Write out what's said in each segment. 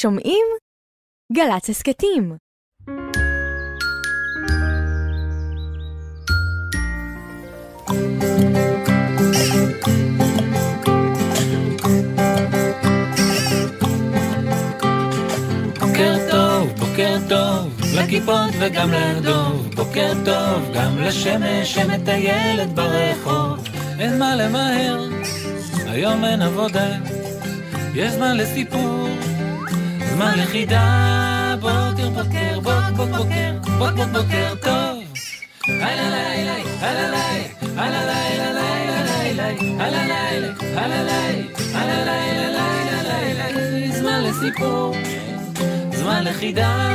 שומעים? גל"צ הסכתים. בוקר טוב לכיפות וגם לדוב, בוקר טוב גם לשמש שמטיילת ברחוב. אין מה למהר, היום אין עבודה, יש זמן לסיפור, זמן לחידה. בוקר בוקר בוק בוק בוקר בוק בוק בוקר טוב. הלא לילה הלא לילה הלא לילה לילה הלא לילה הלא לילה הלא לילה לילה, זמן לסיפור, זמן לחידה.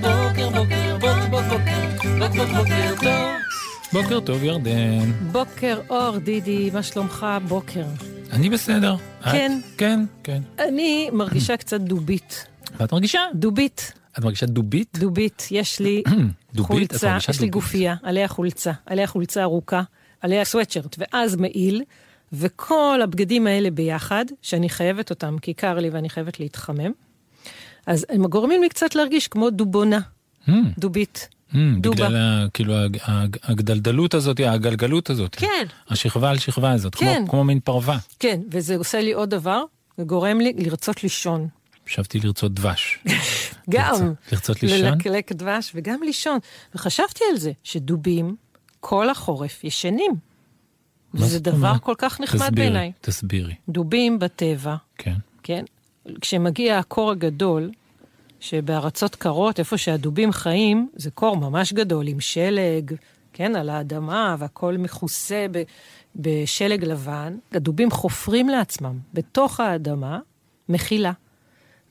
בוקר בוקר בוק בוק בוקר בוק בוק בוקר טוב. בוקר טוב ירדן. בוקר אור דידי, מה שלומך בוקר? אני בסדר. כן. כן, כן. אני מרגישה קצת דובית. ואת מרגישה? דובית. את מרגישה דובית? דובית, יש לי חולצה, יש לי גופייה, עליה חולצה ארוכה, עליה סוואטשרט, ואז מעיל, וכל הבגדים האלה ביחד, שאני חייבת אותם, כי קר לי ואני חייבת להתחמם, אז הם גורמים לי קצת להרגיש כמו דובונה, דובית. בגלל כאילו הגדלדלות הזאת, הגלגלות הזאת. כן. השכבה על שכבה הזאת, כמו מין פרווה. כן, וזה עושה לי עוד דבר, זה גורם לי לרצות לישון. חשבתי לרצות דבש. גם. לרצות לישון? ללקלק דבש וגם לישון. וחשבתי על זה, שדובים כל החורף ישנים. וזה דבר כל כך נחמד בעיניי. תסבירי. דובים בטבע. כן. כשמגיע הקור הגדול, שבארצות קרות, איפה שהדובים חיים, זה קור ממש גדול, עם שלג, כן, על האדמה, והכל מכוסה בשלג לבן. הדובים חופרים לעצמם, בתוך האדמה, מחילה.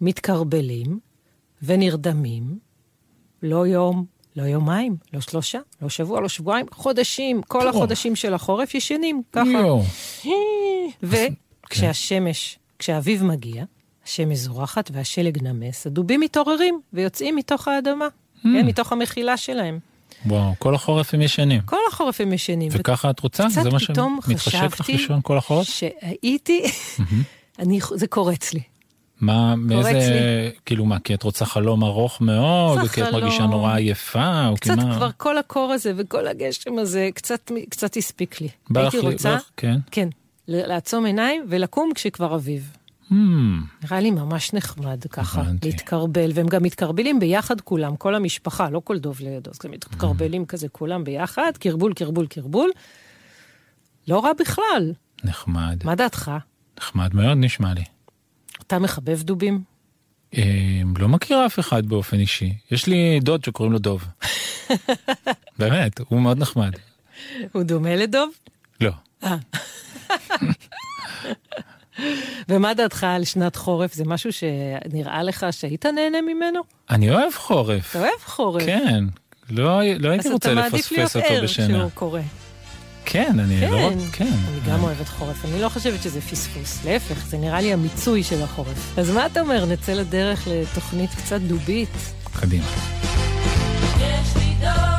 מתקרבלים ונרדמים, לא יום, לא יומיים, לא שלושה, לא שבוע, לא שבועיים, חודשים, כל החודשים של החורף ישנים, ככה. וכשהשמש, כשהאביב מגיע, השמש זורחת והשלג נמס, הדובים מתעוררים ויוצאים מתוך האדמה, מתוך המחילה שלהם. וואו, כל החורף הם ישנים. כל החורף הם ישנים. וככה את רוצה? קצת פתאום חשבתי שהייתי, זה קורץ לי. מה, מאיזה, כאילו מה, כי את רוצה חלום ארוך מאוד, וכי את מרגישה נורא עייפה, או כמה? קצת כבר כל הקור הזה וכל הגשם הזה, קצת הספיק לי. הייתי רוצה, כן, לעצום עיניים ולקום כשכבר אביב. נראה לי ממש נחמד ככה, להתקרבל, והם גם מתקרבלים ביחד כולם, כל המשפחה, לא כל דוב לידו, אז הם מתקרבלים כזה כולם ביחד, קרבול, קרבול, קרבול, לא רע בכלל. נחמד. מה דעתך? נחמד מאוד נשמע לי. אתה מחבב דובים? לא מכיר אף אחד באופן אישי, יש לי דוד שקוראים לו דוב. באמת, הוא מאוד נחמד. הוא דומה לדוב? לא. ומה דעתך על שנת חורף? זה משהו שנראה לך שהיית נהנה ממנו? אני אוהב חורף. אתה אוהב חורף? כן. לא הייתי רוצה לפספס אותו בשנה. אז אתה מעדיף להיות ער שהוא קורה. כן, אני לא... כן. אני גם אוהבת חורף. אני לא חושבת שזה פספוס. להפך, זה נראה לי המיצוי של החורף. אז מה אתה אומר? נצא לדרך לתוכנית קצת דובית. קדימה. יש לי דוב.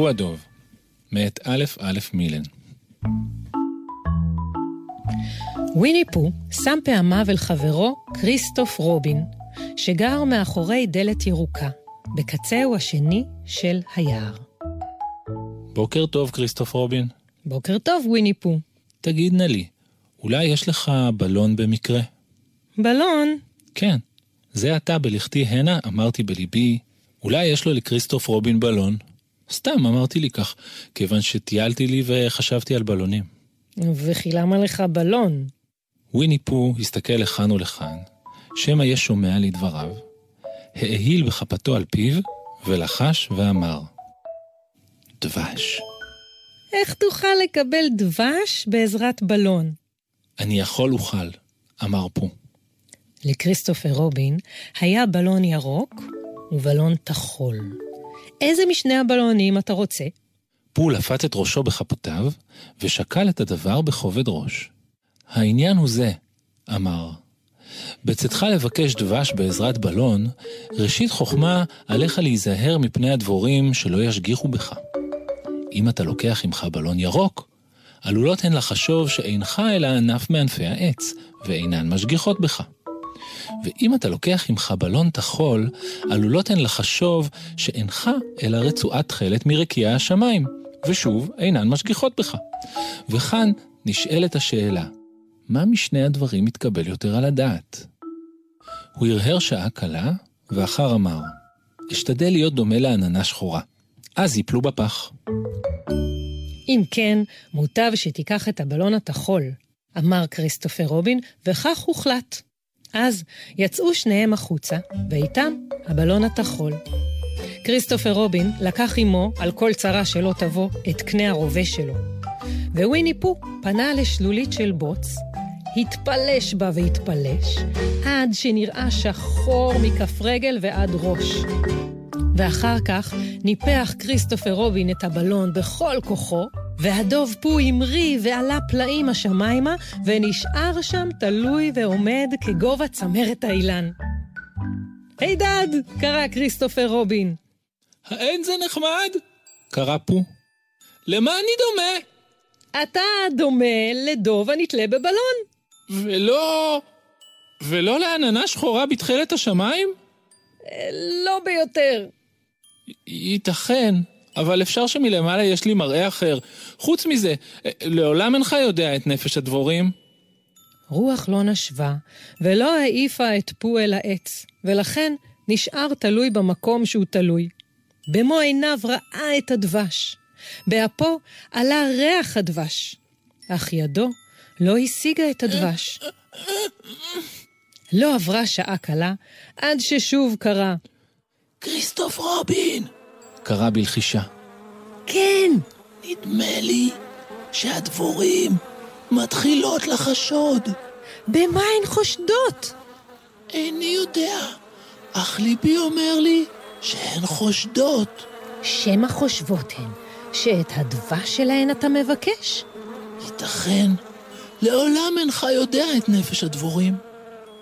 פו הדוב, מאת א' א' מילן. וויני פו שם פעמיו אל חברו כריסטוף רובין, שגר מאחורי דלת ירוקה, בקצהו השני של היער. בוקר טוב, כריסטוף רובין. בוקר טוב, וויני פו. תגיד נא לי, אולי יש לך בלון במקרה? בלון? כן, זה אתה בלכתי הנה, אמרתי בליבי, אולי יש לו לכריסטוף רובין בלון? סתם אמרתי לי כך, כיוון שטיילתי לי וחשבתי על בלונים. וחילמה לך בלון? וויני פו הסתכל לכאן ולכאן, שמא יש שומע לדבריו, האהיל בחפתו על פיו, ולחש ואמר, דבש. איך תוכל לקבל דבש בעזרת בלון? אני יכול אוכל, אמר פו. לכריסטופר רובין היה בלון ירוק ובלון תחול. איזה משני הבלונים אתה רוצה? פו לפת את ראשו בחפותיו ושקל את הדבר בכובד ראש. העניין הוא זה, אמר. בצדך לבקש דבש בעזרת בלון, ראשית חוכמה עליך להיזהר מפני הדבורים שלא ישגיחו בך. אם אתה לוקח עמך בלון ירוק, עלולות הן לחשוב שאינך אלא ענף מענפי העץ, ואינן משגיחות בך. ואם אתה לוקח עמך בלון תחול, עלולות הן לחשוב שאינך אלא רצועת תכלת מרקיע השמיים, ושוב אינן משגיחות בך. וכאן נשאלת השאלה, מה משני הדברים מתקבל יותר על הדעת? הוא הרהר שעה קלה, ואחר אמר, השתדל להיות דומה לעננה שחורה, אז ייפלו בפח. אם כן, מוטב שתיקח את הבלון התחול, אמר כריסטופר רובין, וכך הוחלט. אז יצאו שניהם החוצה, ואיתם הבלון התחול. כריסטופר רובין לקח עמו, על כל צרה שלא תבוא, את קנה הרובה שלו. וויני פו פנה לשלולית של בוץ, התפלש בה והתפלש, עד שנראה שחור מכף רגל ועד ראש. ואחר כך ניפח כריסטופר רובין את הבלון בכל כוחו, והדוב פו המריא ועלה פלאים השמיימה, ונשאר שם תלוי ועומד כגובה צמרת האילן. היי דד! קרא כריסטופר רובין. האין זה נחמד? קרא פו. למה אני דומה? אתה דומה לדוב הנתלה בבלון. ולא לעננה שחורה בתחילת השמיים? לא ביותר. ייתכן, אבל אפשר שמלמעלה יש לי מראה אחר. חוץ מזה, לעולם אינך יודע את נפש הדבורים. רוח לא נשבה, ולא העיפה את פו אל העץ, ולכן נשאר תלוי במקום שהוא תלוי. במו עיניו ראה את הדבש. באפו עלה ריח הדבש, אך ידו לא השיגה את הדבש. לא עברה שעה קלה, עד ששוב קרא. כריסטוף רובין! קרא בלחישה. כן! נדמה לי שהדבורים מתחילות לחשוד. במה הן חושדות? איני יודע, אך ליבי אומר לי שהן חושדות. שמה חושבות הן? שאת הדבש שלהן אתה מבקש? ייתכן, לעולם אינך יודע את נפש הדבורים.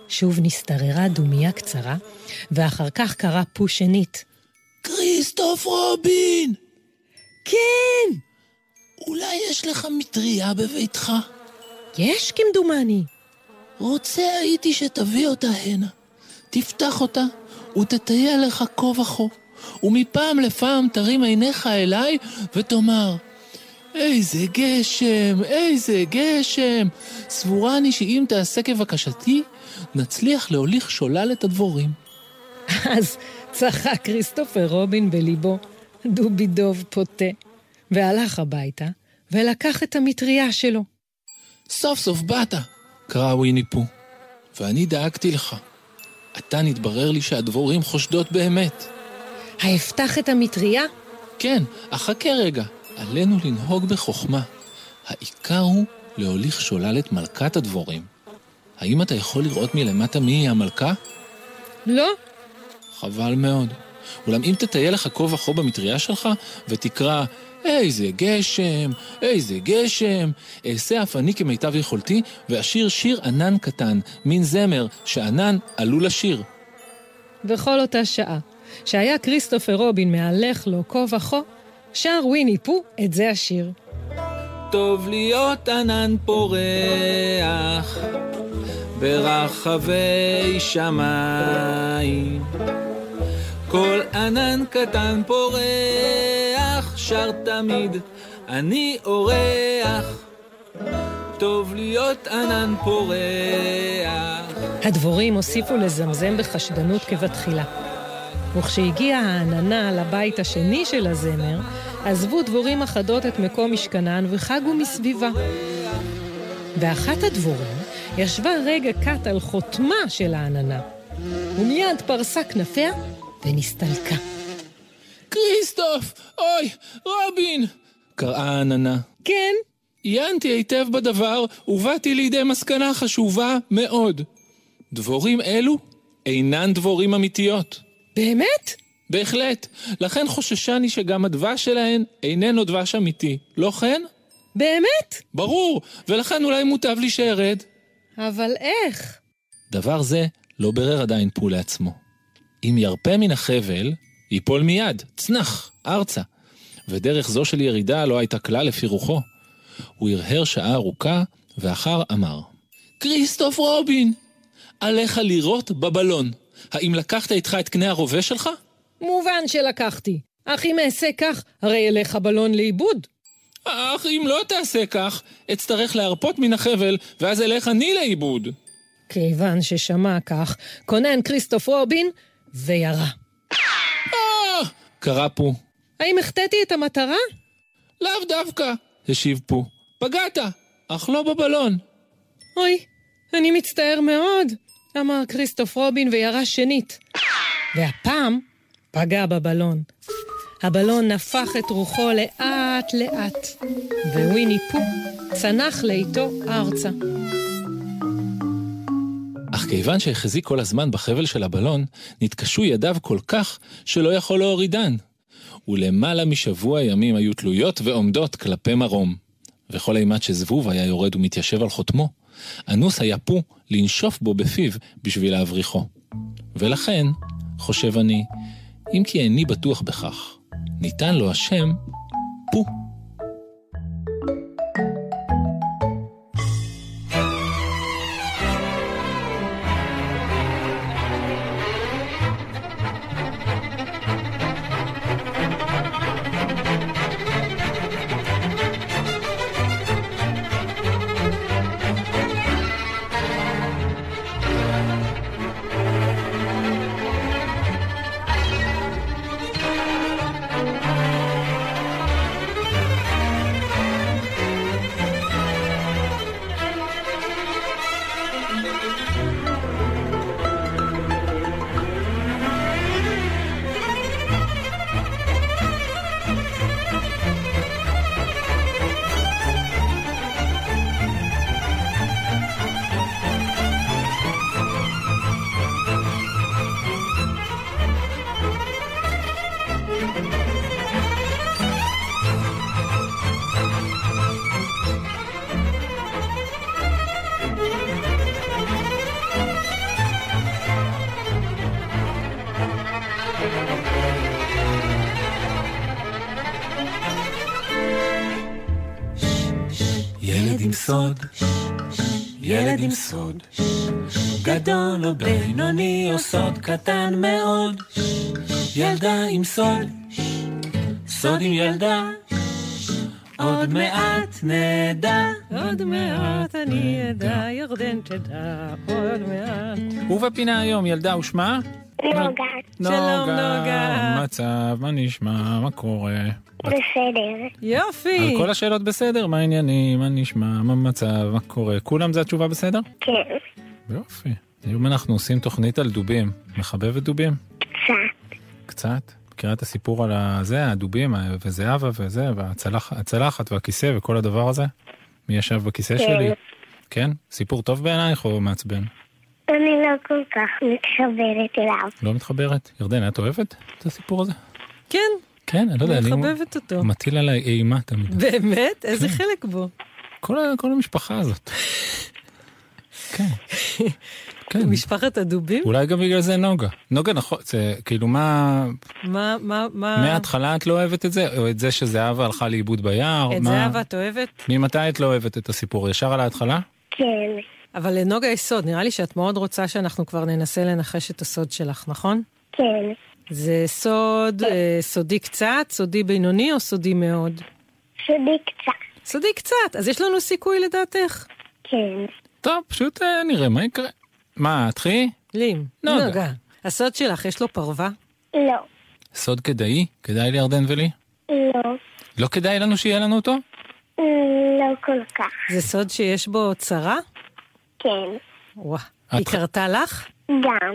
שוב נסתררה דומיה קצרה, ואחר כך קרא פו שנית. כריסטוף רובין! כן! אולי יש לך מטריה בביתך? יש כמדומני. רוצה הייתי שתביא אותה הנה. תפתח אותה ותטייע לך כה וכה. ומפעם לפעם תרים עיניך אליי ותאמר, איזה גשם, איזה גשם. סבורה אני שאם תעשה כבקשתי, נצליח להוליך שולל את הדבורים. אז צחק כריסטופר רובין בליבו, דובי דוב פוטה, והלך הביתה ולקח את המטריה שלו. סוף סוף באת, קרא וויני פו, ואני דאגתי לך. אתה נתברר לי שהדבורים חושדות באמת. היפתח את המטריה? כן, אחכה רגע. עלינו לנהוג בחוכמה. העיקר הוא להוליך שולל את מלכת הדבורים. האם אתה יכול לראות מלמטה מי היא המלכה? לא. חבל מאוד. אולם אם תטייל לך כה וכה במטריה שלך ותקרא, איזה גשם, איזה גשם, אעשה אף אני כמיטב יכולתי ואשיר שיר ענן קטן, מין זמר שענן עלול לשיר. בכל אותה שעה, שהיה כריסטופר רובין מהלך לו כה וכה, שר וויני פו את זה השיר. טוב להיות ענן פורח ברחבי שמיים, כל ענן קטן פורח שר תמיד אני אורח. טוב להיות ענן פורח. הדבורים הוסיפו לזמזם בחשדנות כבתחילה, וכשהגיעה העננה לבית השני של הזמר, עזבו דבורים אחדות את מקום משכנן וחגו מסביבה. ואחת הדבורים ישבה רגע קט על חותמה של העננה, ומיד פרסה כנפיה ונסתלקה. כריסטוף! אוי! רובין! קראה העננה. כן? עיינתי היטב בדבר ובאתי לידי מסקנה חשובה מאוד. דבורים אלו אינן דבורים אמיתיות. באמת? בהחלט. לכן חוששני שגם הדבש שלהן איננו דבש אמיתי. לא כן? באמת? ברור. ולכן אולי מוטב לי שירד. אבל איך? דבר זה לא ברר עדיין פול לעצמו. אם ירפה מן החבל, ייפול מיד, צנח, ארצה. ודרך זו של ירידה לא הייתה כלל לפי רוחו. הוא הרהר שעה ארוכה, ואחר אמר, כריסטוף רובין, עליך לירות בבלון. האם לקחת איתך את קנה הרובה שלך? מובן שלקחתי. אך אם אעשה כך, הרי אליך בלון לאיבוד. אך אם לא תעשה כך, אצטרך להרפות מן החבל, ואז אליך אני לאיבוד. כיוון ששמע כך, קונן כריסטוף רובין וירה. קרא פו. האם החטאתי את המטרה? לאו דווקא, השיב פו. פגעת, אך לא בבלון. אוי, אני מצטער מאוד, אמר כריסטוף רובין וירה שנית. והפעם פגע בבלון. הבלון נפח את רוחו לאט לאט, וויני פו צנח לאיתו ארצה. אך כיוון שהחזיק כל הזמן בחבל של הבלון, נתקשו ידיו כל כך שלא יכול להורידן. ולמעלה משבוע ימים היו תלויות ועומדות כלפי מרום. וכל אימת שזבוב היה יורד ומתיישב על חותמו, אנוס היה פו לנשוף בו בפיו בשביל להבריחו. ולכן, חושב אני, אם כי איני בטוח בכך, ניתן לו השם פו. ילד עם סוד גדול או בינוני או סוד קטן מאוד, ילדה עם סוד, סוד עם ילדה, עוד מעט נדע, עוד מעט אני ידע, ירדן תדע, עוד מעט. ובפינה היום ילדה ושמה? נוגה. שלום נוגה. מצב, מה נשמע, מה קורה? בסדר. יופי. על כל השאלות בסדר, מה העניינים, מה נשמע, מה מצב, מה קורה, כולם זה התשובה בסדר? כן. יופי. היום אנחנו עושים תוכנית על דובים, מחבבת דובים? קצת. מכירה את הסיפור על זה, הדובים וזהבה וזה, והצלחת והכיסא וכל הדבר הזה? מי ישב בכיסא שלי? כן? סיפור טוב בעינייך או מעצבן? אני לא כל כך מתחברת אליו. לא מתחברת? ירדן, את אוהבת את הסיפור הזה? כן. כן, אני לא יודע, מחבבת אותו. מטיל עליי אימה תמיד. באמת? איזה חלק בו? כל המשפחה הזאת. כן. כן. משפחת הדובים? אולי גם בגלל זה נוגה. נוגה נכון, זה כאילו מה... מההתחלה את לא אוהבת את זה? או את זה שזהבה הלכה לאיבוד ביער? את זהבה את אוהבת? ממתי את לא אוהבת את הסיפור? ישר על ההתחלה? כן. אבל לנוגה יש סוד, נראה לי שאת מאוד רוצה שאנחנו כבר ננסה לנחש את הסוד שלך, נכון? כן. זה סוד, סודי קצת, סודי בינוני או סודי מאוד? סודי קצת. סודי קצת, אז יש לנו סיכוי לדעתך? כן. טוב, פשוט נראה מה יקרה. מה, תחי? לים. נוגה. הסוד שלך, יש לו פרווה? לא. סוד כדאי? כדאי לירדן ולי? לא. לא כדאי לנו שיהיה לנו אותו? לא כל כך. זה סוד שיש בו צרה? כן. וואה. היא קרתה לך? גם.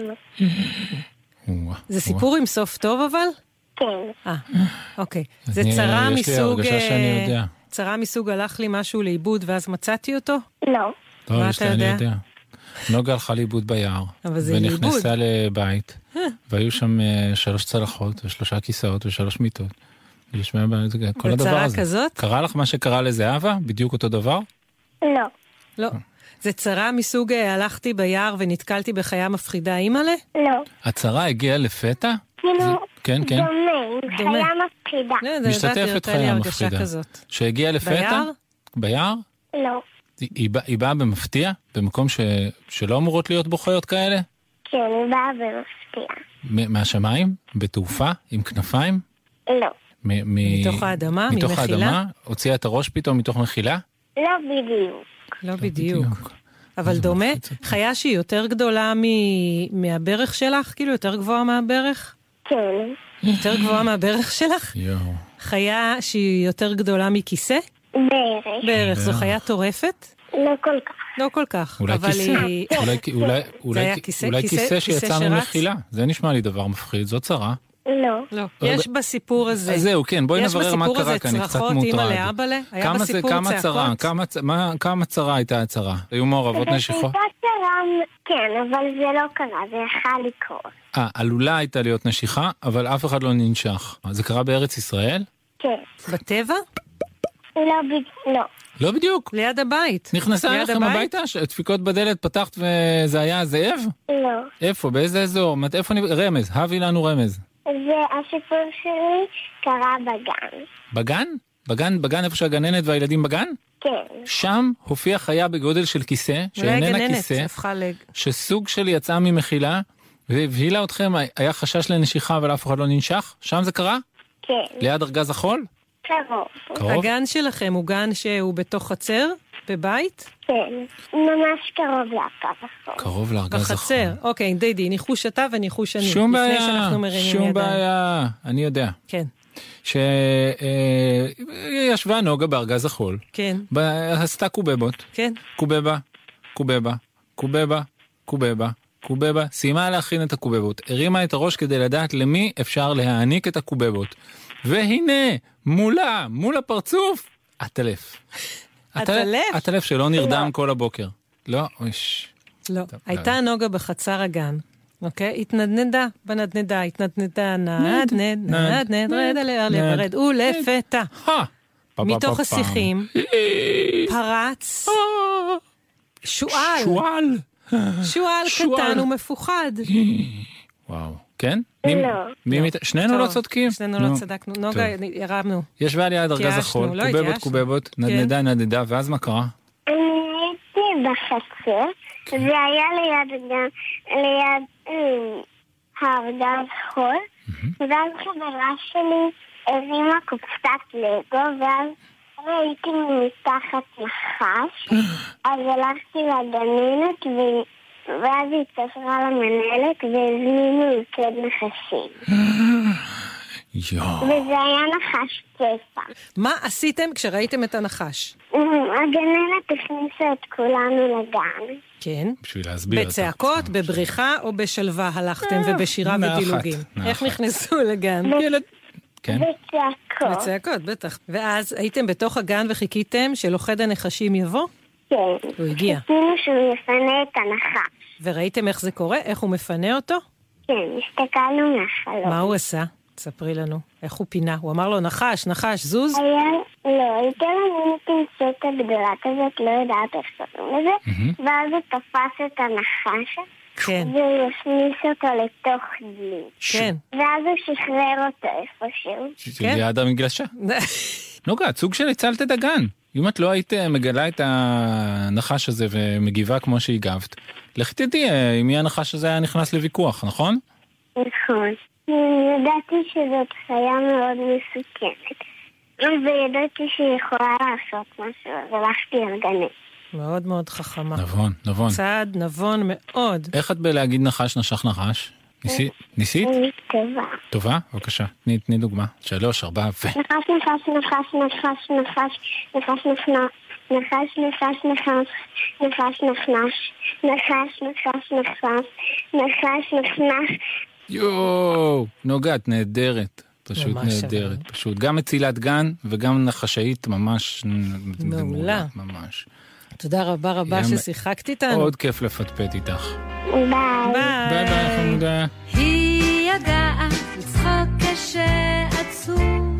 זה סיפור עם סוף טוב אבל? כן. אוקיי. זה צרה מסוג... יש לי הרגשה שאני יודע. צרה מסוג הלך לי משהו לאיבוד ואז מצאתי אותו? לא. מה אתה יודע? נוגה הלכה לאיבוד ביער, ונכנסה לבית, והיו שם 3 צלחות ו3 כיסאות ו3 מיטות. בצרה כזאת? קרה לך מה שקרה לזהבה? בדיוק אותו דבר? לא. לא. זה צרה מסוג הלכתי ביער ונתקלתי בחיה מפחידה אימאלה? לא. הצרה הגיעה לפתע? כן, כן. דומה, חיה מפחידה. משתתפת חיה מפחידה. שהגיעה לפתע? ביער? לא. היא באה במפתיע? במקום שלא אמורות להיות בו חיות כאלה? כן, היא באה במפתיע. מהשמיים? בתעופה? עם כנפיים? לא. מתוך האדמה? מתוך האדמה? הוציאה את הראש פתאום מתוך מחילה? לא בדיוק. לא בדיוק. אבל דומה, חיה שהיא יותר גדולה מהברך שלך? כאילו יותר גבוהה מהברך? כן. יותר גבוהה מהברך שלך? חיה שהיא יותר גדולה מכיסא? בערך. זו חיה טורפת? לא כל כך. לא כל כך. אולי כיסא שיצא ממחילה. זה נשמע לי דבר מפחיד, זו צרה. לא. יש בסיפור הזה. זהו, כן, בואי נברר מה קרה כאן, אני קצת מוטרד. כמה צרה הייתה הצרה? היו מעורבות נשיכות? הייתה צרה, כן, אבל זה לא קרה, זה יכול לקרות. עלולה הייתה להיות נשיכה, אבל אף אחד לא ננשך. זה קרה בארץ ישראל? כן. בטבע? לא. לא בדיוק. ליד הבית. נכנסה אליכם הביתה? דפיקות בדלת, פתחת וזה היה זאב? לא. איפה? באיזה אזור? רמז, הביא לנו רמז. והסיפור שלי קרה בגן. בגן? בגן איפה שהגננת והילדים בגן? כן. שם הופיע חיה בגודל של כיסא, שאיננה כיסא, שסוג שלי יצאה ממחילה, והבהילה אתכם, היה חשש לנשיכה אבל אף אחד לא ננשך? שם זה קרה? כן. ליד ארגז החול? קרוב. הגן שלכם הוא גן שהוא בתוך חצר, בבית? כן, ממש קרוב לארגז החול. קרוב לארגז החול. בחצר, אוקיי, דידי, ניחוש אתה וניחוש אני. שום בעיה, שום בעיה, אני יודע. כן. שישבה נוגה בארגז החול. כן. עשתה קובבות. כן. קובבה. סיימה להכין את הקובבות. הרימה את הראש כדי לדעת למי אפשר להעניק את הקובבות. והנה, מול הפרצוף, עטלף. עטלף שלא נרדם כל הבוקר. לא, אויש. לא, הייתה נוגה בחצר הגן. אוקיי? התנדנדה, בנדנדה, התנדנדה, נדנד, רד, ולפתע. מתוך השיחים, פרץ, שואל קטן ומפוחד. וואו. כן? שנינו לא צודקים? שנינו לא צדקנו, נוגה הרמנו. ישבה ליד ארגז החול, קובבות, נדנדה, ואז מה קרה? אני הייתי בחצר, והיה ליד הארגז חול, ואז חברה שלי הרימה קופסת לגו, ואז הייתי מתחת נחש, אז הלכתי לגננת ואז היא התקשרה למנהלת והזמינו יקד נחשים. וזה היה נחש צפה. מה עשיתם כשראיתם את הנחש? הגננת הכניסה את כולנו לגן. כן. בשביל להסביר אותה. בצעקות, בבריחה או בשלווה הלכתם ובשירה ובילוגים. איך נכנסו לגן? בצעקות. בצעקות, בטח. ואז הייתם בתוך הגן וחיכיתם שלוחד הנחשים יבוא? הוא הגיע. חיכינו שהוא יפנה את הנחש. וראיתם איך זה קורה? איך הוא מפנה אותו? כן, הסתכלנו מהחלום. מה הוא עשה? תספרי לנו. איך הוא פינה? הוא אמר לו נחש, זוז? לא, הייתה לנו הסוס הגדולה כזאת לא יודעת איך קוראים לזה, ואז הוא תפס את הנחש, והוא הכניס אותו לתוך דלי. כן. ואז הוא שחרר אותו איפשהו. שזה ליד המגלשה. נוגה, הצוג של הצלת את הגן. אם את לא היית מגלה את הנחש הזה ומגיבה כמו שהגבת, לכי תדעי אם יהיה הנחש הזה היה נכנס לוויכוח, נכון? נכון. ידעתי שזאת חיה מאוד מסוכנת, וידעתי שהיא יכולה לעשות משהו, ולכתי על גני. מאוד מאוד חכמה. נבון, נבון. צעד נבון מאוד. איך את בלהגיד נחש נשך נחש? ניסית? טובה. טובה? בבקשה. תני דוגמה. 3, 4, ו... נחש נחש נחש נחש נחש נחש נחש נחש נחש נחש נחש נחש נחש נחש נחש נחש נחש. יואו, נוגעת נהדרת, פשוט נהדרת, פשוט גם מצילת גן וגם נחשאית ממש מעולה, ממש. תודה רבה רבה ששיחקת איתנו. עוד כיף לפטפט איתך. ביי. ביי ביי חמודה. היא ידעה לצחוק כשעצוב.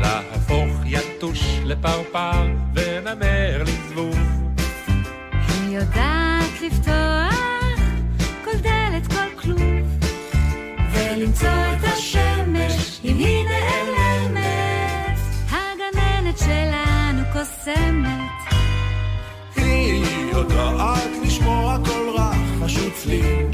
להפוך יתוש לפרפר ונמר לזבוב. היא יודעת לפתוח כל דלת כל כלוב. ולמצוא את השמש אם היא נעלמת. הגננת שלנו קוסמת. היא יודעת לשמוע כל רחש וצליל,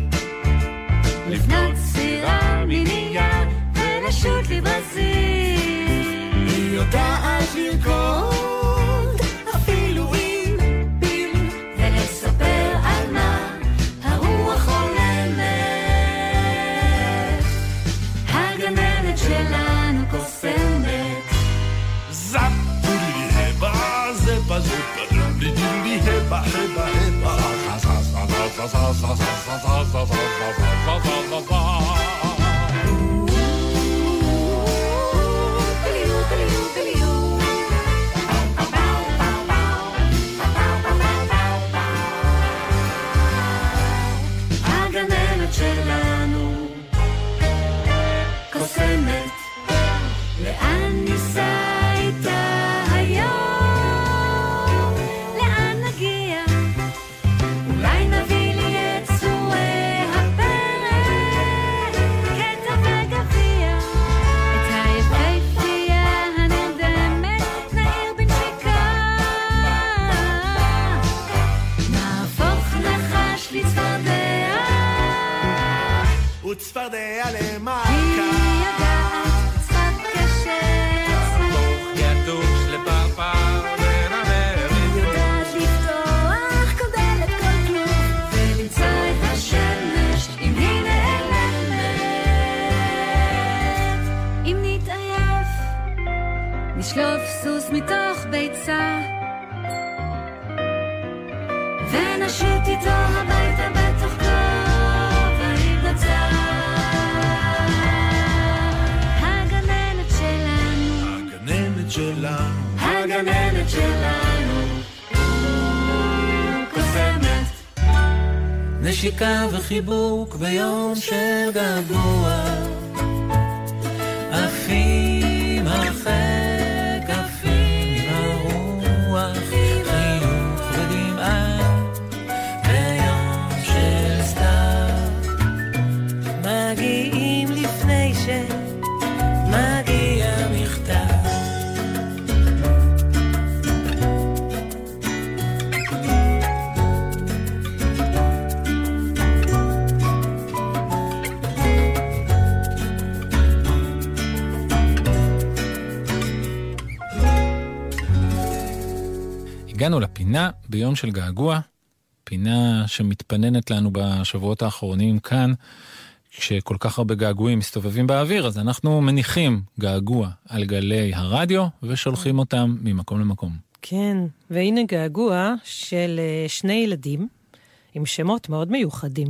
לבנות סירה מנייר ולשוט לי בזיר. היא יודעת לרקוד אפילו עם פיל, ולספר על מה הרוח חולמת. הגננת שלנו קוסמת. זפו לי הבא זה פזופה ba ba ba ba sa sa sa sa sa sa sa sa sa. הגננת שלנו קוסמת, לאן ניסה איתה צפרדיה למכה. היא יודעת צחוק כשעצוב, להפוך יתוש לפרפר ונמר. היא יודעת לפתוח כל דלת כל כלוב, ולמצוא את השמש אם היא נעלמת. אם נתעייף נשלוף סוס מתוך ביצה, ונשוט איתו הביתה בתוך כלוב ונתנצח. הגננת שלנו קוסמת. נשיקה וחיבוק ביום של געגוע, עפים הרחק, עפים הרוח, חיוך ודמעה ביום של סתיו. מגיעים לפני שמגיע מכתב. הגענו לפינה ביום של געגוע, פינה שמתפננת לנו בשבועות האחרונים כאן, כשכל כך הרבה געגועים מסתובבים באוויר, אז אנחנו מניחים געגוע על גלי הרדיו, ושולחים אותם ממקום למקום. כן, והנה געגוע של שני ילדים, עם שמות מאוד מיוחדים.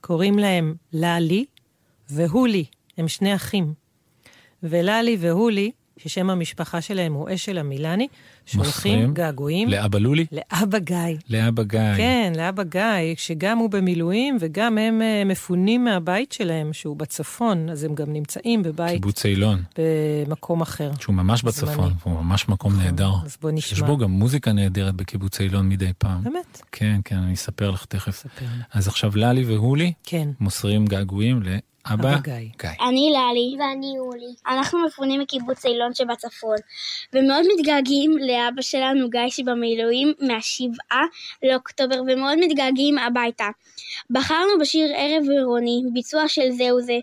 קוראים להם ללי והולי, הם שני אחים. וללי והולי ששם המשפחה שלהם הוא אשל המילני, שולחים געגועים. לאבא לולי? לאבא גיא. לאבא גיא. כן, לאבא גיא, שגם הוא במילואים, וגם הם מפונים מהבית שלהם, שהוא בצפון, אז הם גם נמצאים בבית. קיבוץ אילון. במקום אחר. שהוא ממש בצפון, זמני. הוא ממש מקום נהדר. אז בוא נשמע. שיש בו גם מוזיקה נהדרת בקיבוץ אילון מדי פעם. באמת? כן, כן, אני אספר לך תכף. אספר. אז עכשיו ללי והולי, כן. מוסרים געגועים אבא גיא. אני ללי. ואני אולי. אנחנו מפונים מקיבוץ אילון שבצפון, ומאוד מתגעגעים לאבא שלנו גיא שבמילואים מה-7 לאוקטובר, ומאוד מתגעגעים הביתה. בחרנו בשיר ערב עירוני, ביצוע של זהו זה,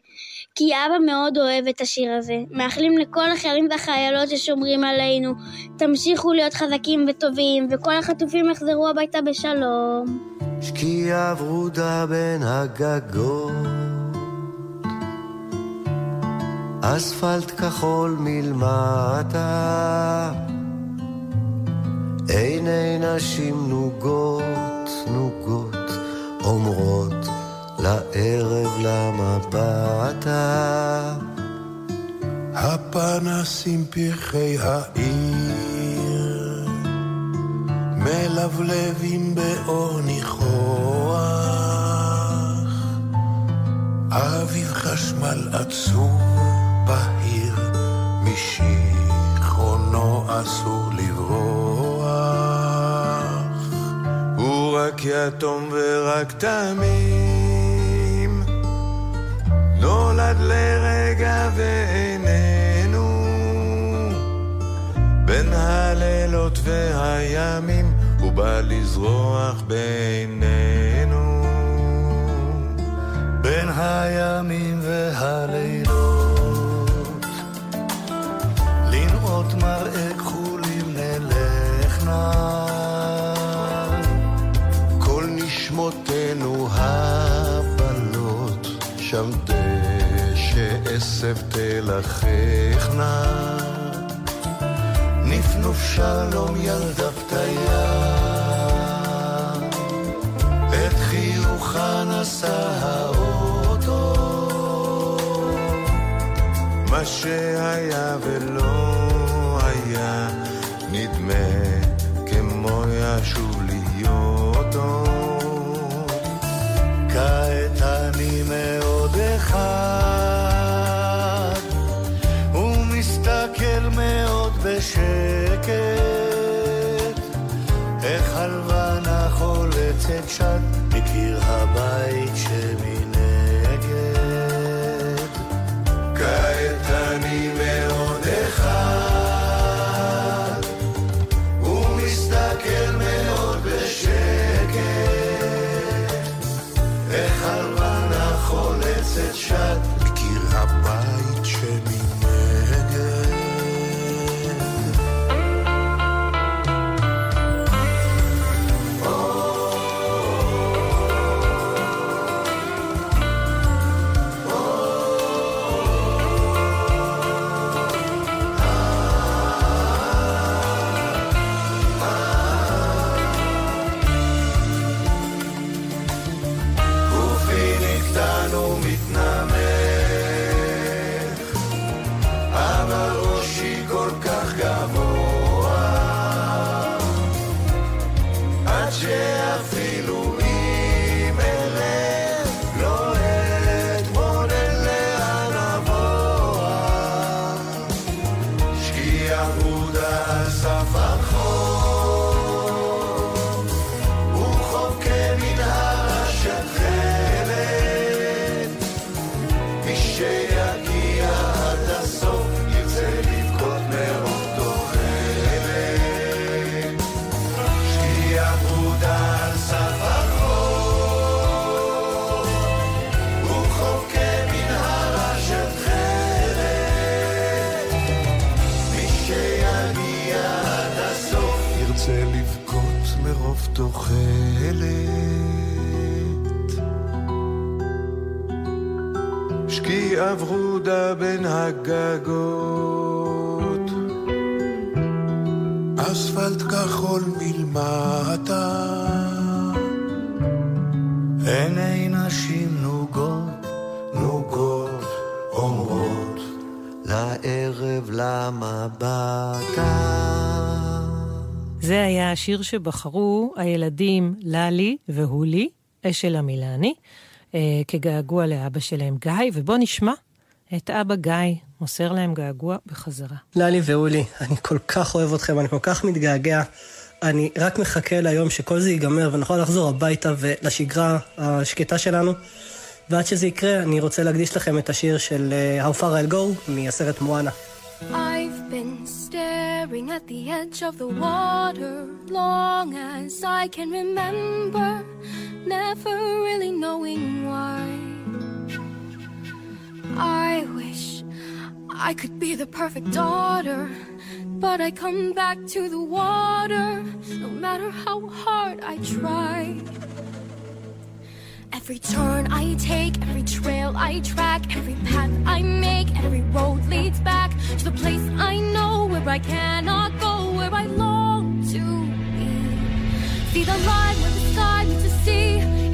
כי אבא מאוד אוהב את השיר הזה. מאחלים לכל החיילים והחיילות ששומרים עלינו, תמשיכו להיות חזקים וטובים, וכל החטופים יחזרו הביתה בשלום. שקיעה ורודה בין הגגות, אספלט כחול מלמטה, עיני נשים נוגות נוגות אומרות לערב למה באתה. הפנסים פרחי העיר מלבלבים באור ניחוח, אביב חשמל עצום בהיר משיכרונו אסור לברוח, הוא רק יתום ורק תמים נולד לרגע ואיננו, בין הלילות והימים הוא בא לזרוח בינינו, בין הימים והלילות עוד מראה כחולים נלכנה, כל נשמותינו הבנות שם דשעשב תלחכנה, נפנוף שלום ילדה פתיה, את חיוכה נשא האוטו, מה שהיה ולא נדמה כמו ישוב להיות עוד. כעת אני מאוד אחד, הוא מסתכל מאוד בשקט, איך הלבנה חולצת שד בקיר הבית שמנגד. כעת אני מאוד אחד, שד בקיר הבית שמנגד. שקיעה ורודה בין הגגות, אספלט כחול מלמטה, עיני נשים נוגות נוגות אומרות הערב למבטה. זה היה השיר שבחרו הילדים ללי והולי, אשל המילני, כגעגוע לאבא שלהם גיא, ובוא נשמע את אבא גיא מוסר להם געגוע בחזרה. ללי ואולי, אני כל כך אוהב אתכם, אני כל כך מתגעגע, אני רק מחכה ליום שכל זה ייגמר ונוכל לחזור הביתה ולשגרה השקטה שלנו, ועד שזה יקרה אני רוצה להקדיש לכם את השיר של How Far I'll Go מהסרט מואנה. I've been staring at the edge of the water long as I can remember, never really knowing why. I wish I could be the perfect daughter, but I come back to the water no matter how hard I try. Every turn I take, every trail I track, every path I make, every road leads back to the place I know where I cannot go, where I long to be. See the line where the sky meets the sea,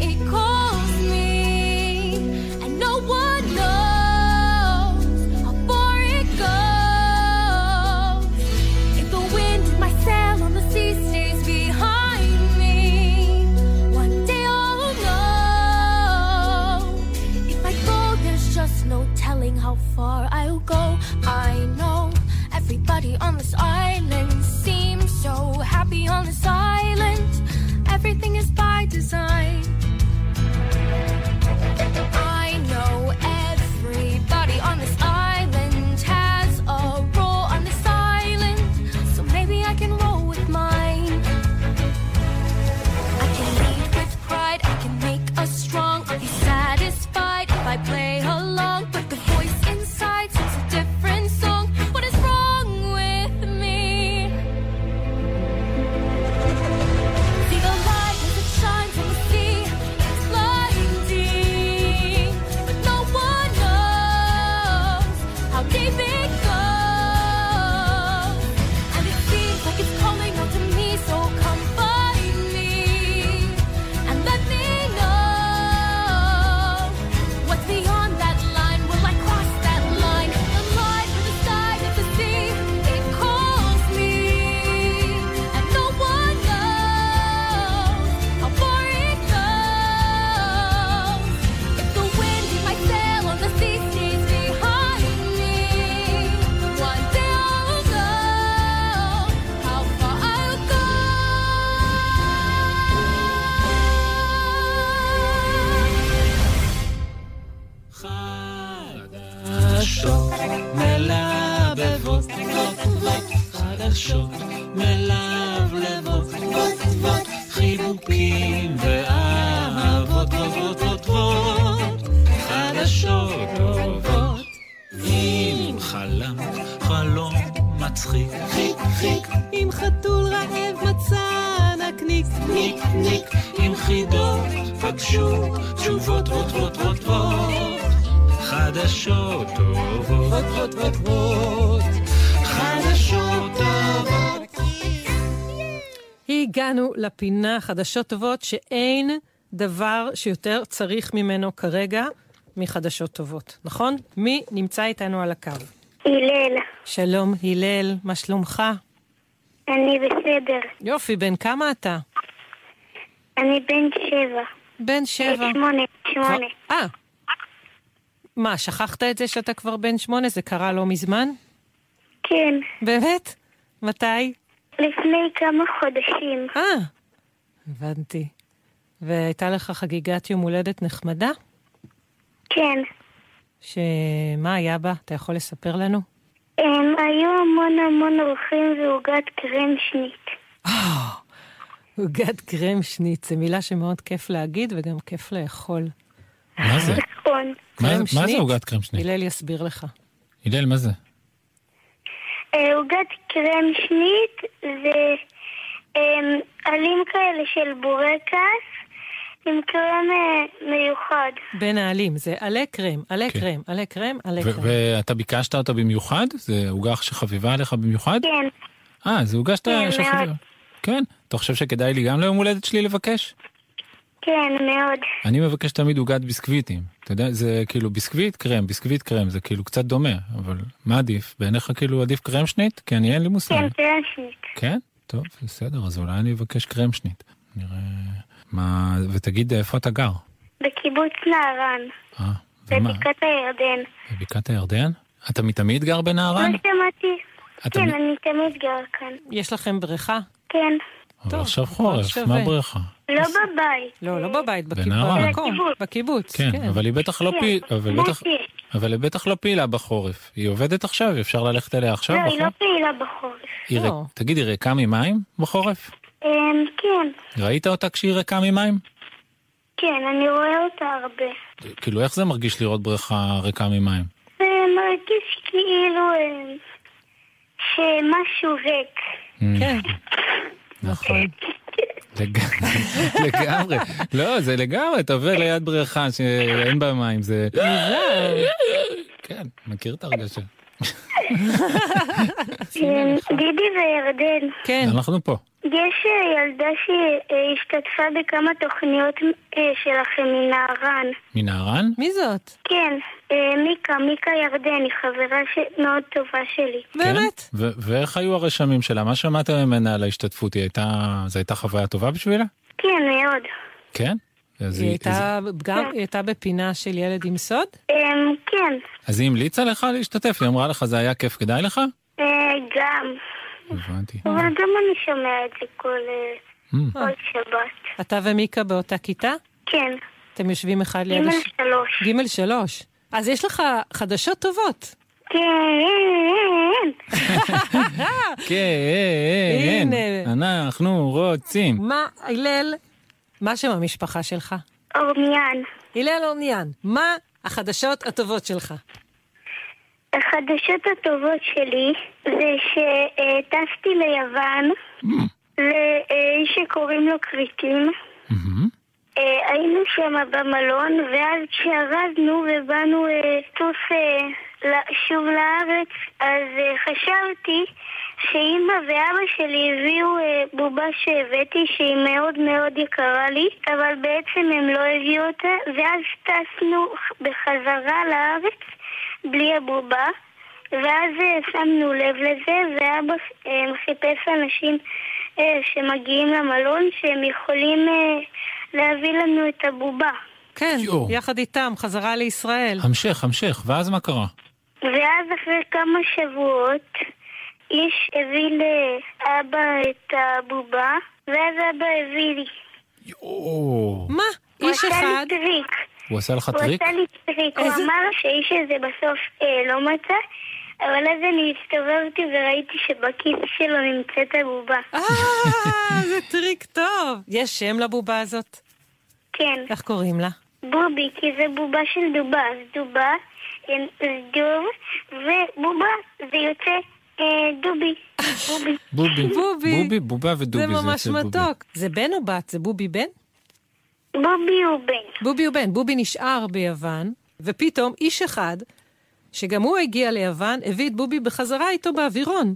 it calls me, and no one knows how far it goes. If the wind in my sail on the sea stays behind, no telling how far I'll go. I know everybody on this island seems so happy on this island. Everything is by design. I know everybody on this island has a role on this island, so maybe I can roll with mine. I can lead with pride, I can make us strong, I'll be satisfied if I play along. הגענו לפינה חדשות טובות, שאין דבר שיותר צריך ממנו כרגע מחדשות טובות, נכון? מי נמצא איתנו על הקו? הלל. שלום הלל, מה שלומך? אני בסדר. יופי, בן כמה אתה? אני בן 7. בן 7. 8. מה, שכחת את זה שאתה כבר בן 8? זה קרה לא מזמן? כן. באמת? מתי? לפני כמה חודשים. הבנתי. והייתה לך חגיגת יום הולדת נחמדה? כן. שמה היה בה? אתה יכול לספר לנו? היו המון אורחים ועוגת קרם שנית. עוגת קרם שנית, זו מילה שמאוד כיף להגיד וגם כיף לאכול. מה זה? נכון. מה זה עוגת קרם שנית? הלל יסביר לך. הלל, מה זה? עוגת קרם שנית זה עלים כאלה של בורקס עם קרם מיוחד. בין העלים, זה עלי קרם, עלי קרם, עלי קרם, עלי קרם. ואתה ביקשת אותה במיוחד? זה עוגה שחביבה עליך במיוחד? כן. זה עוגה שחביבה. כן? אתה חושב שכדאי לי גם ליום הולדת שלי לבקש? כן, מאוד. אני מבקש תמיד עוגת ביסקוויטים. אתה יודע, זה כאילו ביסקוויט קרם, ביסקוויט קרם, זה כאילו קצת דומה, אבל מה עדיף? בעיניך כאילו עדיף קרם שנית? כי אני אין לי מושג. כן, קרם שנית. כן? טוב, בסדר, אז אולי אני אבקש קרם שנית. נראה... מה... ותגיד, איפה אתה גר? בקיבוץ נהרן. בבקעת הירדן. בבקעת הירדן? אתה מתמיד גר בנהרן? לא שמעתי. כן, אני תמיד גר כאן. יש לכם בריכה? כן. אבל עכשיו חורף, מה בריכה? לא בבית. לא, לא בבית, בקיבוץ. כן, אבל היא בטח לא פעילה. אבל היא בטח לא פעילה בחורף. היא עובדת עכשיו, אפשר ללכת אליה עכשיו? לא, היא לא פעילה בחורף. תגיד, היא ריקה ממים בחורף? כן. ראית אותה כשהיא ריקה ממים? כן, אני רואה אותה הרבה. כאילו, איך זה מרגיש לראות בריכה ריקה ממים? זה מרגיש כאילו שמשהו ריק. כן. נכון. לגמרי. לא, זה לגמרי. אתה עובר ליד בריכה שאין בה מים. זה... כן, מכיר את הרגשה. דידי וירדן. כן. אנחנו פה. יש ילדה שהשתתפה בכמה תוכניות שלכם מנהרן. מנהרן? מי זאת? כן, מיקה ירדן, היא חברה מאוד טובה שלי. באמת? ואיך היו הרשמים שלה? מה שמעת ממנה על ההשתתפות? זו הייתה חוויה טובה בשבילה? כן, מאוד. כן? היא הייתה בפינה של ילד עם סוד? כן. אז היא המליצה לך להשתתף? היא אמרה לך, זה היה כיף, כדאי לך? גם. הבנתי. אבל גם אני שומע את זה כל שבת. אתה ומיקה באותה כיתה? כן. אתם יושבים אחד ליד... ג' 3. ג' 3. אז יש לך חדשות טובות. כן. כן. אנחנו רוצים. מה, הלל, מה שם המשפחה שלך? אורניאן. הלל אורניאן, מה החדשות הטובות שלך? החדשות הטובות שלי זה שטסתי ליוון לאיש שקוראים לו קריטים. היינו שם במלון, ואז כשערזנו ובאנו לטוס שוב לארץ, אז חשבתי שאמא ואבא שלי הביאו בובה שהבאתי שהיא מאוד מאוד יקרה לי, אבל בעצם הם לא הביאו אותה, ואז טסנו בחזרה לארץ בלי הבובה, ואז שמנו לב לזה, ואבא חיפש אנשים שמגיעים למלון שהם יכולים להביא לנו את הבובה. כן, יחד איתם, חזרה לישראל. המשך, ואז מה קרה? ואז אחרי כמה שבועות איש הביא לאבא את הבובה, ואז אבא הביא לי. מה? איש אחד? הוא עשה לך טריק? הוא עשה לי טריק, הוא אמר שהאיש הזה בסוף לא מצא, אבל אז אני הסתובבתי וראיתי שבכיס שלו נמצאת הבובה. זה טריק טוב. יש שם לבובה הזאת? כן. איך קוראים לה? בובי, כי זה בובה של דובה. אז דובה, דוב, ובובה, זה יוצא דובי. בובי, בובה ודובי. זה ממש מתוק. זה בן או בת? זה בובי בן? בובי ובן. בובי נשאר ביוון, ופתאום איש אחד, שגם הוא הגיע ליוון, הביא את בובי בחזרה איתו באווירון.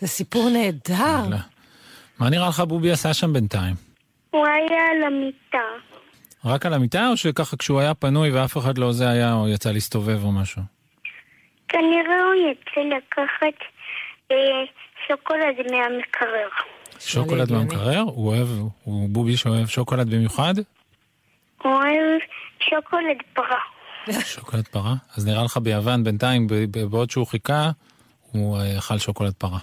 זה סיפור נהדר. מה נראה לך בובי עשה שם בינתיים? הוא היה על המיטה. רק על המיטה, או שככה כשהוא היה פנוי ואף אחד לא זה היה, או יצא להסתובב או משהו? כנראה הוא יצא לקחת שוקולד מהמקרר. שוקולד במקרר? הוא בובי שאוהב שוקולד במיוחד? הוא אוהב שוקולד פרה. שוקולד פרה? אז נראה לך ביוון בינתיים, בעוד שהוא חיכה, הוא אכל שוקולד פרה.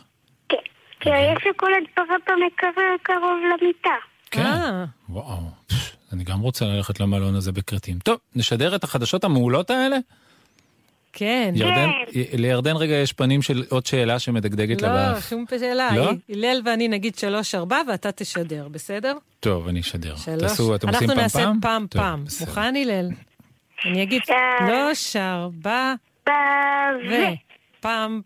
כן, כי היה שוקולד פרה במקרר קרוב למיטה. כן, וואו. אני גם רוצה ללכת למלון הזה בקרטים. טוב, נשדר את החדשות המעולות האלה? כן. לירדן רגע יש פנים של עוד שאלה שמדגדגת לבאף. לא, שום שאלה. הלל ואני נגיד 3-4 ואתה תשדר, בסדר? טוב, אני אשדר. אנחנו נעשה פעם. מוכן הלל? אני אגיד 3-4 ופעם.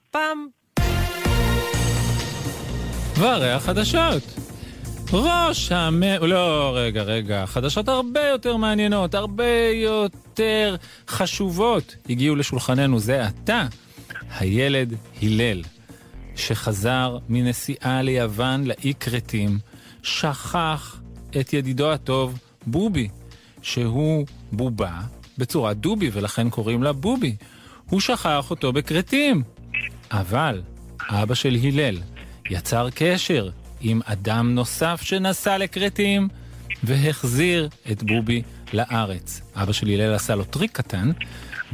והרי החדשות. חדשות הרבה יותר מעניינות, הרבה יותר חשובות הגיעו לשולחננו. זה אתה, הילד הלל, שחזר מנסיעה ליוון לאי קרטים, שכח את ידידו הטוב בובי, שהוא בובה בצורת דובי, ולכן קוראים לה בובי. הוא שכח אותו בקרטים, אבל אבא של הלל יצר קשר עם אדם נוסף שנסע לקרטים והחזיר את בובי לארץ. אבא של הלל עשה לו טריק קטן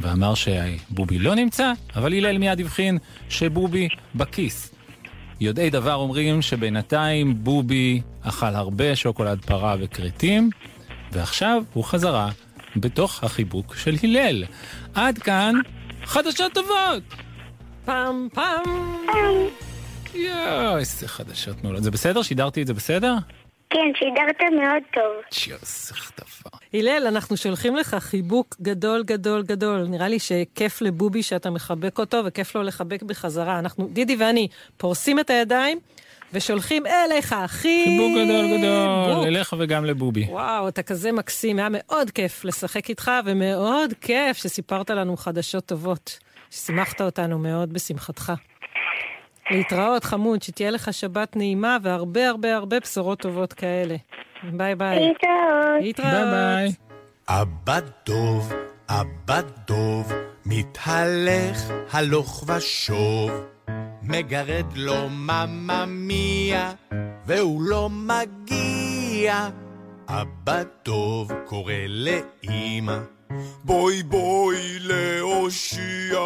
ואמר שבובי לא נמצא, אבל הלל מיד הבחין שבובי בכיס. יודעי דבר אומרים שבינתיים בובי אכל הרבה שוקולד פרה וקרטים, ועכשיו הוא חזרה בתוך החיבוק של הלל. עד כאן חדשות טובות. פעם פעם. יואו, איזה חדשות מעולות. זה בסדר? שידרתי את זה בסדר? כן, שידרת מאוד טוב. שיוסך דבר. הלל, אנחנו שולחים לך חיבוק גדול גדול גדול. נראה לי שכיף לבובי שאתה מחבק אותו, וכיף לו לחבק בחזרה. אנחנו, דידי ואני, פורסים את הידיים, ושולחים אליך, אחי. חיבוק גדול גדול, אליך וגם לבובי. וואו, אתה כזה מקסים. היה מאוד כיף לשחק איתך, ומאוד כיף שסיפרת לנו חדשות טובות. ששימחת אותנו מאוד בשמחתך. להתראות, חמוד, שתהיה לך שבת נעימה, והרבה הרבה הרבה בשורות טובות כאלה. ביי ביי. להתראות. להתראות. ביי ביי. אבא דוב, אבא דוב, מתהלך הלוך ושוב, מגרד לו מממיה, והוא לא מגיע. אבא דוב קורא לאמא, בוי בוי לאושיע.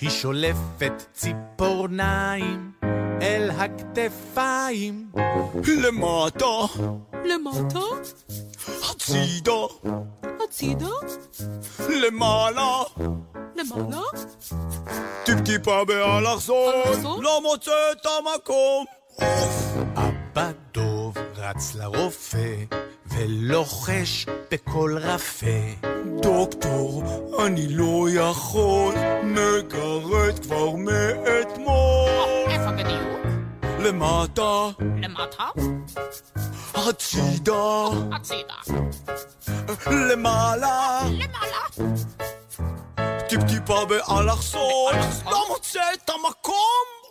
היא שולפת ציפורניים אל הכתפיים, למטה למטה, הצידה הצידה, למעלה למעלה, טיפ-טיפה באלכסון, לא מוצא את המקום. אבא דוב רץ לרופא ולוחש בכל רפה, דוקטור, אני לא יכול, מגרד כבר מאתמול. איפה בדיוק? למטה למטה, הצידה הצידה, למעלה למעלה, טיפ-טיפה באלכסון, לא מוצא את המקום.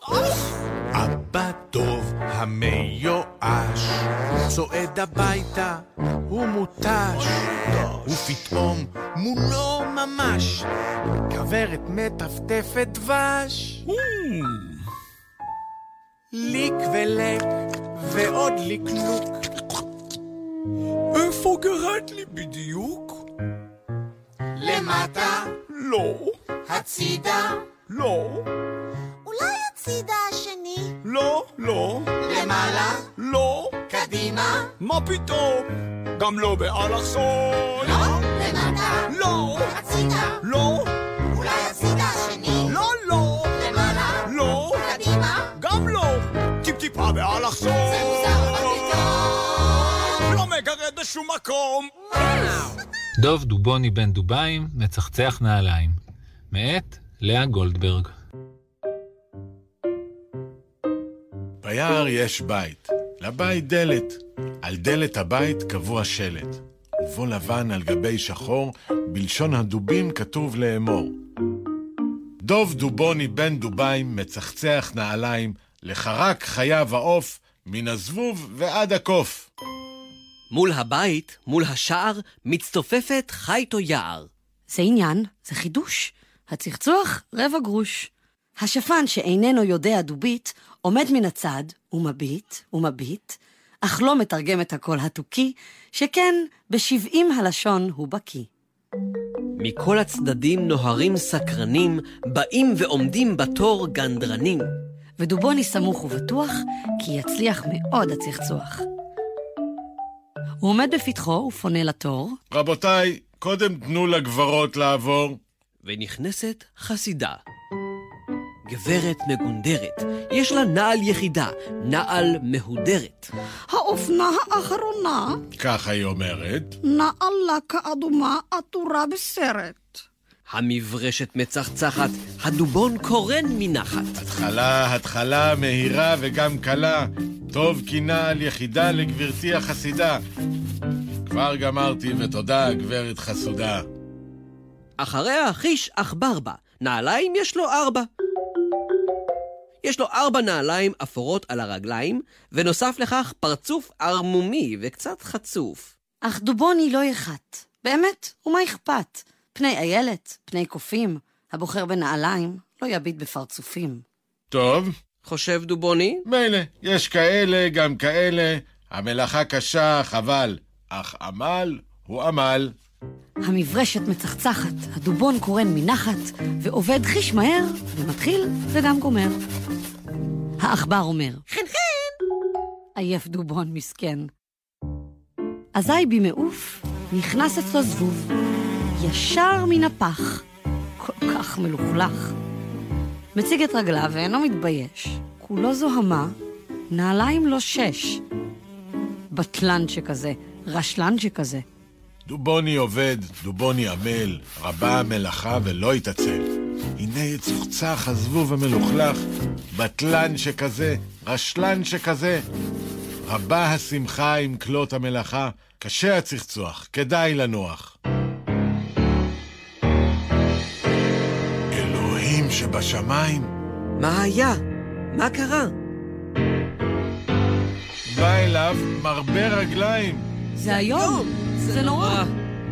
אבא דוב המיואש צועד הביתה, הוא מותש, ופתאום מולו ממש כברת מטפטפת דבש. ליק ולק ועוד ליקלוק, איפה גרד לי בדיוק? למטה לא, הצידה לא, אולי הצידה השני, לא לא, למעלה לא, קדימה מה פתאום, גם לא באלכסון, לא למטה לא, הצידה לא, אולי הצידה השני, לא לא, למעלה לא, קדימה גם לא, טיפ-טיפה באלכסון, זה מוזר בפתאום, לא מגרד בשום מקום. דוב דובוני בן דוביים מצחצח נעליים, מאת לאה גולדברג. ביער יש בית, לבית דלת, על דלת הבית קבוע שלט, ובו לבן על גבי שחור, בלשון הדובים כתוב לאמור, דוב דובוני בן דוביים מצחצח נעליים, לחרק חייו העוף, מן הזבוב ועד הקוף. מול הבית, מול השער, מצטופפת חית או יער. זה עניין, זה חידוש, הצחצוח רבע גרוש. השפן שאיננו יודע דובית, עומד מן הצד ומביט ומביט, אך לא מתרגם את הקול התוקי, שכן ב70 הלשון הוא בקי. מכל הצדדים נוהרים סקרנים, באים ועומדים בתור גנדרנים. ודובוני סמוך ובטוח, כי יצליח מאוד הצחצוח. הוא עומד בפתחו ופונה לתור. רבותיי, קודם תנו לגברות לעבור. ונכנסת חסידה. גברת מגונדרת, יש לה נעל יחידה, נעל מהודרת. האופנה האחרונה, כך היא אומרת, נעל לקה אדומה עטורה בסרט. המברשת מצחצחת, הדובון קורן מנחת. התחלה מהירה וגם קלה, טוב כי נעל יחידה לגברתי החסידה. כבר גמרתי ותודה גברת חסודה. אחריה חיש אך ברבה, נעליים יש לו 4. יש לו 4 נעליים אפורות על הרגליים, ונוסף לכך פרצוף ארמומי וקצת חצוף. אך דובוני לא יחת. באמת, ומה אכפת? פני איילת, פני קופים, הבוחר בנעליים לא יביט בפרצופים. טוב. חושב דובוני? מילא, יש כאלה, גם כאלה. המלאכה קשה, חבל. אך עמל הוא עמל. המברשת מצחצחת, הדובון קורן מנחת, ועובד חיש מהר, ומתחיל וגם גומר. העכבר אומר, חן חן! עייף דובון מסכן. אזי במעוף נכנס אצלו זבוב, ישר מן הפח, כל כך מלוכלך. מציג את רגליו ואינו מתבייש, כולו זוהמה, נעליים לו 6. בטלן שכזה, רשלן שכזה. דובוני עובד, דובוני עמל, רבה המלאכה ולא התעצל. הנה יצוחצח הזבוב המלוכלך, בטלן שכזה, רשלן שכזה. רבה השמחה עם כלות המלאכה, קשה הצחצוח, כדאי לנוח. אלוהים שבשמיים. מה היה? מה קרה? בא אליו מרבה רגליים. זה היום. זה נורא.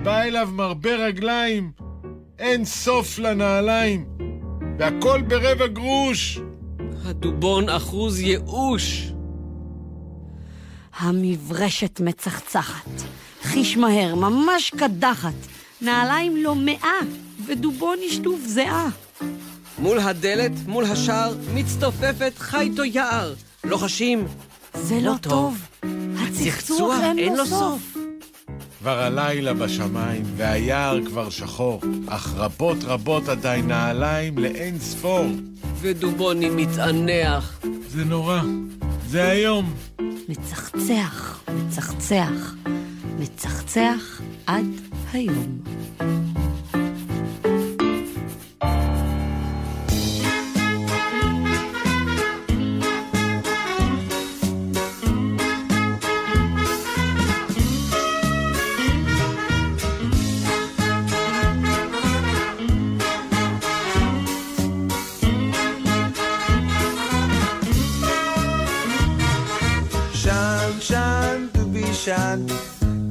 בא אליו מרבה רגליים, אין סוף לנעליים, והכל ברבע גרוש. הדובון אחוז ייאוש. המברשת מצחצחת, חיש מהר, ממש קדחת, נעליים לו 100, ודובון ישטוף זהה. מול הדלת, מול השער, מצטופפת חייתו יער. לוחשים, זה לא טוב. הצחצוח אין לו סוף. כבר הלילה בשמיים, והיער כבר שחור, אך רבות רבות עדיין נעליים לאין ספור. ודובוני מתענח. זה נורא, זה היום. מצחצח, מצחצח, מצחצח עד היום.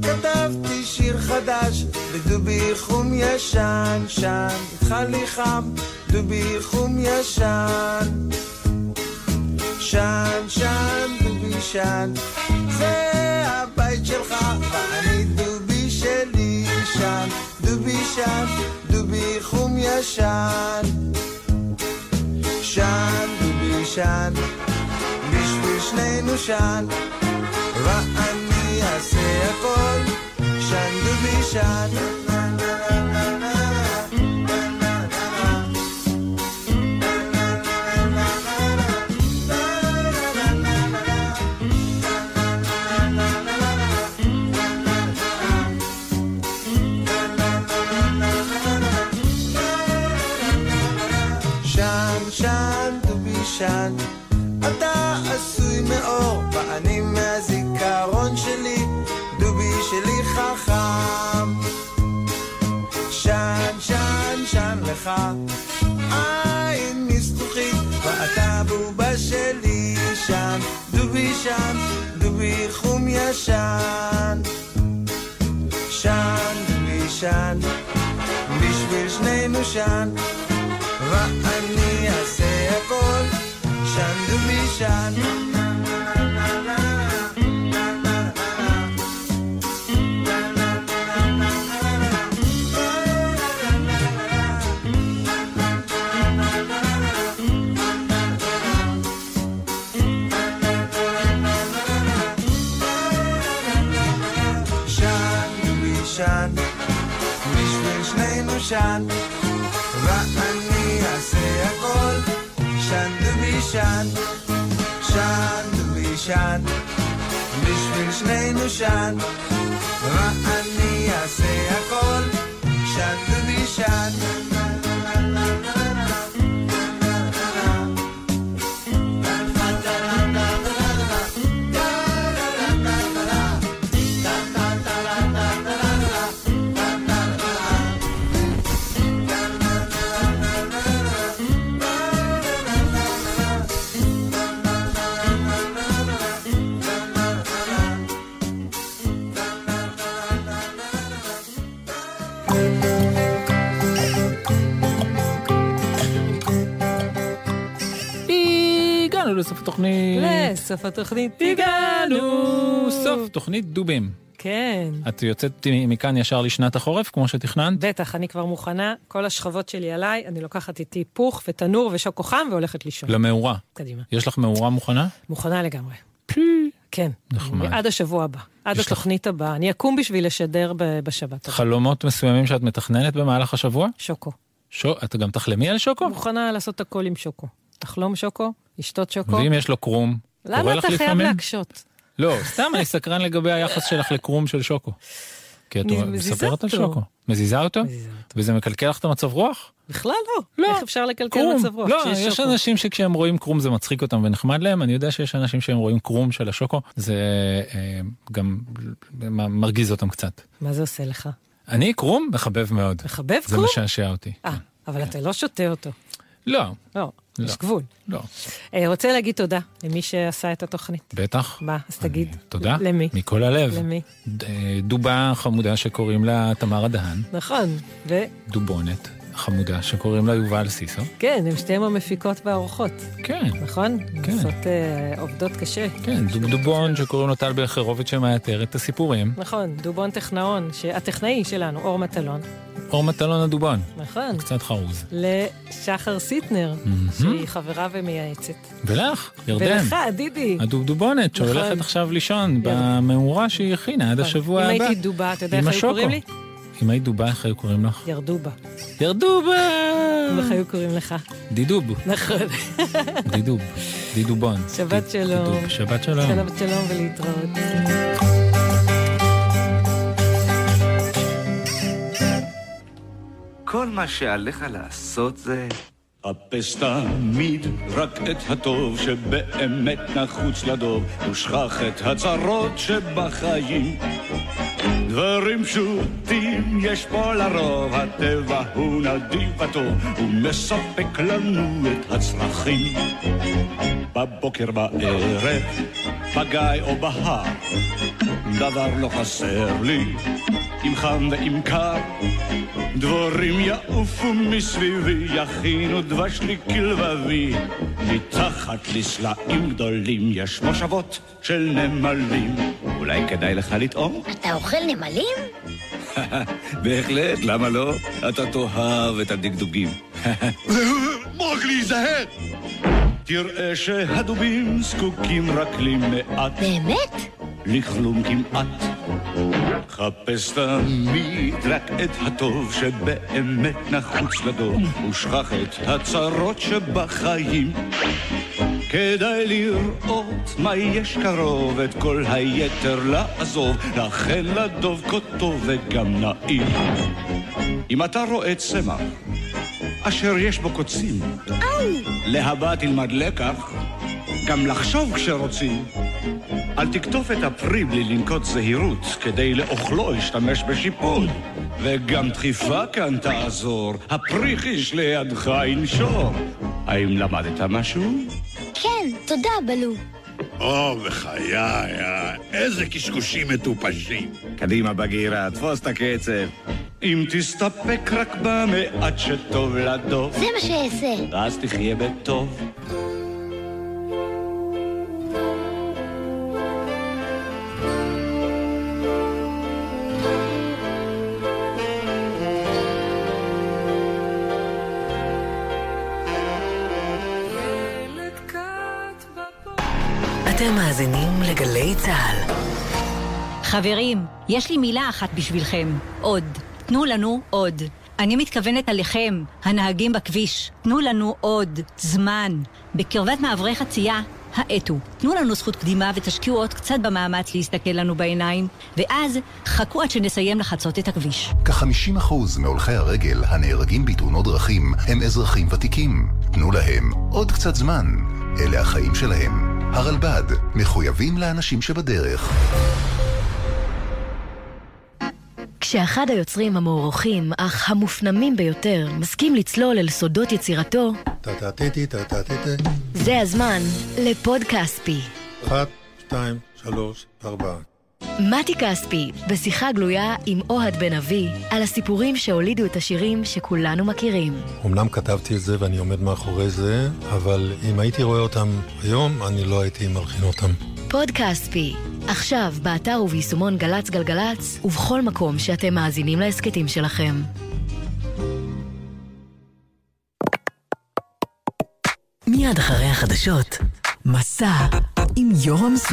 כתבתי שיר חדש בדובי חום ישן שן, התחלי חם דובי חום ישן שן שן דובי שן, זה הבית שלך ואני דובי שלי שן דובי שן דובי חום ישן שן דובי שן, בשביל שנינו שן ואני אעשה הכל, שן דובי שן. שן, שן, דובי שן, אתה עשוי מאור, ואני מהזיכרון שלי שלי חכם שן שן שן לך עין מסתוכית ואתה בובה שלי שן דובי חום ישן שן דובי שן בשביל שנינו שן ואני אעשה הכל שן דובי שן שן, ואני אעשה הכל שן דובי שן, שן דובי שן בשביל שנינו שן ואני אעשה הכל שן דובי שן התוכנית. לסוף התוכנית הגענו. סוף תוכנית דובים. כן. את יוצאת מכאן ישר לשנת החורף, כמו שתכננת? בטח, אני כבר מוכנה. כל השכבות שלי עליי, אני לוקחת איתי פוך ותנור ושוקו חם והולכת לישון. למאורה. קדימה. יש לך מאורה מוכנה? מוכנה לגמרי. כן. נחמד. עד השבוע הבא. עד התוכנית הבאה. אני אקום בשביל לשדר בשבת. חלומות מסוימים שאת מתכננת במהלך השבוע? שוקו. את גם תחלמי על שוקו? מוכנה לעשות הכל עם שוקו. תחלום שוקו, לשתות שוקו. ואם יש לו קרום, למה אתה חייב להקשות? לא, סתם אני סקרן לגבי היחס שלך לקרום של שוקו. כי את מספרת על שוקו. מזיזה אותו? וזה מקלקל לך את המצב רוח? בכלל לא. איך אפשר לקלקל מצב רוח? לא, יש אנשים שכשהם רואים קרום זה מצחיק אותם ונחמד להם. אני יודע שיש אנשים שהם רואים קרום של השוקו. זה גם מרגיז אותם קצת. מה זה עושה לך? אני קרום מחבב מאוד. מחבב קרום? זה משעשע אותי. אבל אתה לא שותה אותו. לא. לא. יש גבול. לא. רוצה להגיד תודה למי שעשה את התוכנית. בטח. בא, אז תגיד. תודה. למי? מכל הלב. למי? דובה חמודה שקוראים לה תמרה דהן. נכון. ודובונת חמודה שקוראים לה יובל סיסו. כן, הם שתיהם המפיקות והאורחות. כן. נכון? כן. עושות עובדות קשה. כן, דובון שקוראים לו טל בחרובת שמאתר את הסיפורים. נכון, דובון טכנאון, הטכנאי שלנו, אור מטלון. אור מטלון הדובון. נכון. קצת חרוז. לשחר סיטנר, שהיא חברה ומייעצת. ולך, ירדן. ולך, דידי. הדובדובונת, שהולכת עכשיו לישון במאורה שהיא הכינה עד השבוע הבא. אם הייתי דובה, אתה יודע איך היו קוראים לי? אם היית דובה, איך היו קוראים לך? ירדובה. ירדובה! איך היו קוראים לך? דידוב. נכון. דידוב. דידובון. שבת שלום. שבת שלום. שבת שלום ולהתראות. כל מה שעליך לעשות זה... חפש תמיד רק את הטוב שבאמת נחוץ לדוב, ושכח את הצרות שבחיים. דברים פשוטים יש פה לרוב, הטבע הוא נדיב וטוב, הוא מספק לנו את הצרכים. בבוקר בערב, בגיא או בהר, דבר לא חסר לי, אם חם ואם קר. דבורים יעופו מסביבי, יכינו דבש לי כלבבי, מתחת לסלעים גדולים יש מושבות של נמלים. אולי כדאי לך לטעום? אתה אוכל נמלים? בהחלט, למה לא? אתה תאהב את הדגדוגים. מוגלי, זהר! תראה שהדובים זקוקים רק למעט. באמת? לכלום כמעט. חפש תמיד רק את הטוב שבאמת נחוץ לדור, ושכח את הצרות שבחיים. כדאי לראות מה יש קרוב, את כל היתר לעזוב, לכן לדוב כותו וגם נעים. אם אתה רואה צמח אשר יש בו קוצים, להבא תלמד לקח, גם לחשוב כשרוצים. אל תקטוף את הפרי בלי לנקוט זהירות, כדי לאוכלו ישתמש בשיפוד, וגם דחיפה כאן תעזור, הפרי חיש לידך ינשור. האם למדת משהו? כן, תודה בלו. או, בחיי, איזה קשקושים מטופשים. קדימה בגירה, תפוס את הקצב. אם תסתפק רק במעט שטוב לדוב, זה מה שעשה, אז תחיה בטוב. אתם מאזינים לגלי צהל. חברים, יש לי מילה אחת בשבילכם, עוד. תנו לנו עוד. אני מתכוונת עליכם, הנהגים בכביש. תנו לנו עוד זמן. בקרבת מעברי חצייה, האטו. תנו לנו זכות קדימה ותשקיעו עוד קצת במאמץ להסתכל לנו בעיניים, ואז חכו עד שנסיים לחצות את הכביש. כ-50% מהולכי הרגל הנהרגים בתאונות דרכים הם אזרחים ותיקים. תנו להם עוד קצת זמן. אלה החיים שלהם. הרלב"ד, מחויבים לאנשים שבדרך. כשאחד היוצרים המעורכים, אך המופנמים ביותר, מסכים לצלול אל סודות יצירתו, זה הזמן לפוד קספי. 1, 2, 3, 4 מתי כספי, בשיחה גלויה עם אוהד בן-אבי, על הסיפורים שהולידו את השירים שכולנו מכירים. אמנם כתבתי את זה ואני עומד מאחורי זה, אבל אם הייתי רואה אותם היום, אני לא הייתי מלחין אותם. פודקאספי, עכשיו באתר וביישומון גלץ גלגלץ, ובכל מקום שאתם מאזינים להסקטים שלכם. מיד אחרי החדשות, מסע עם יורם סוג.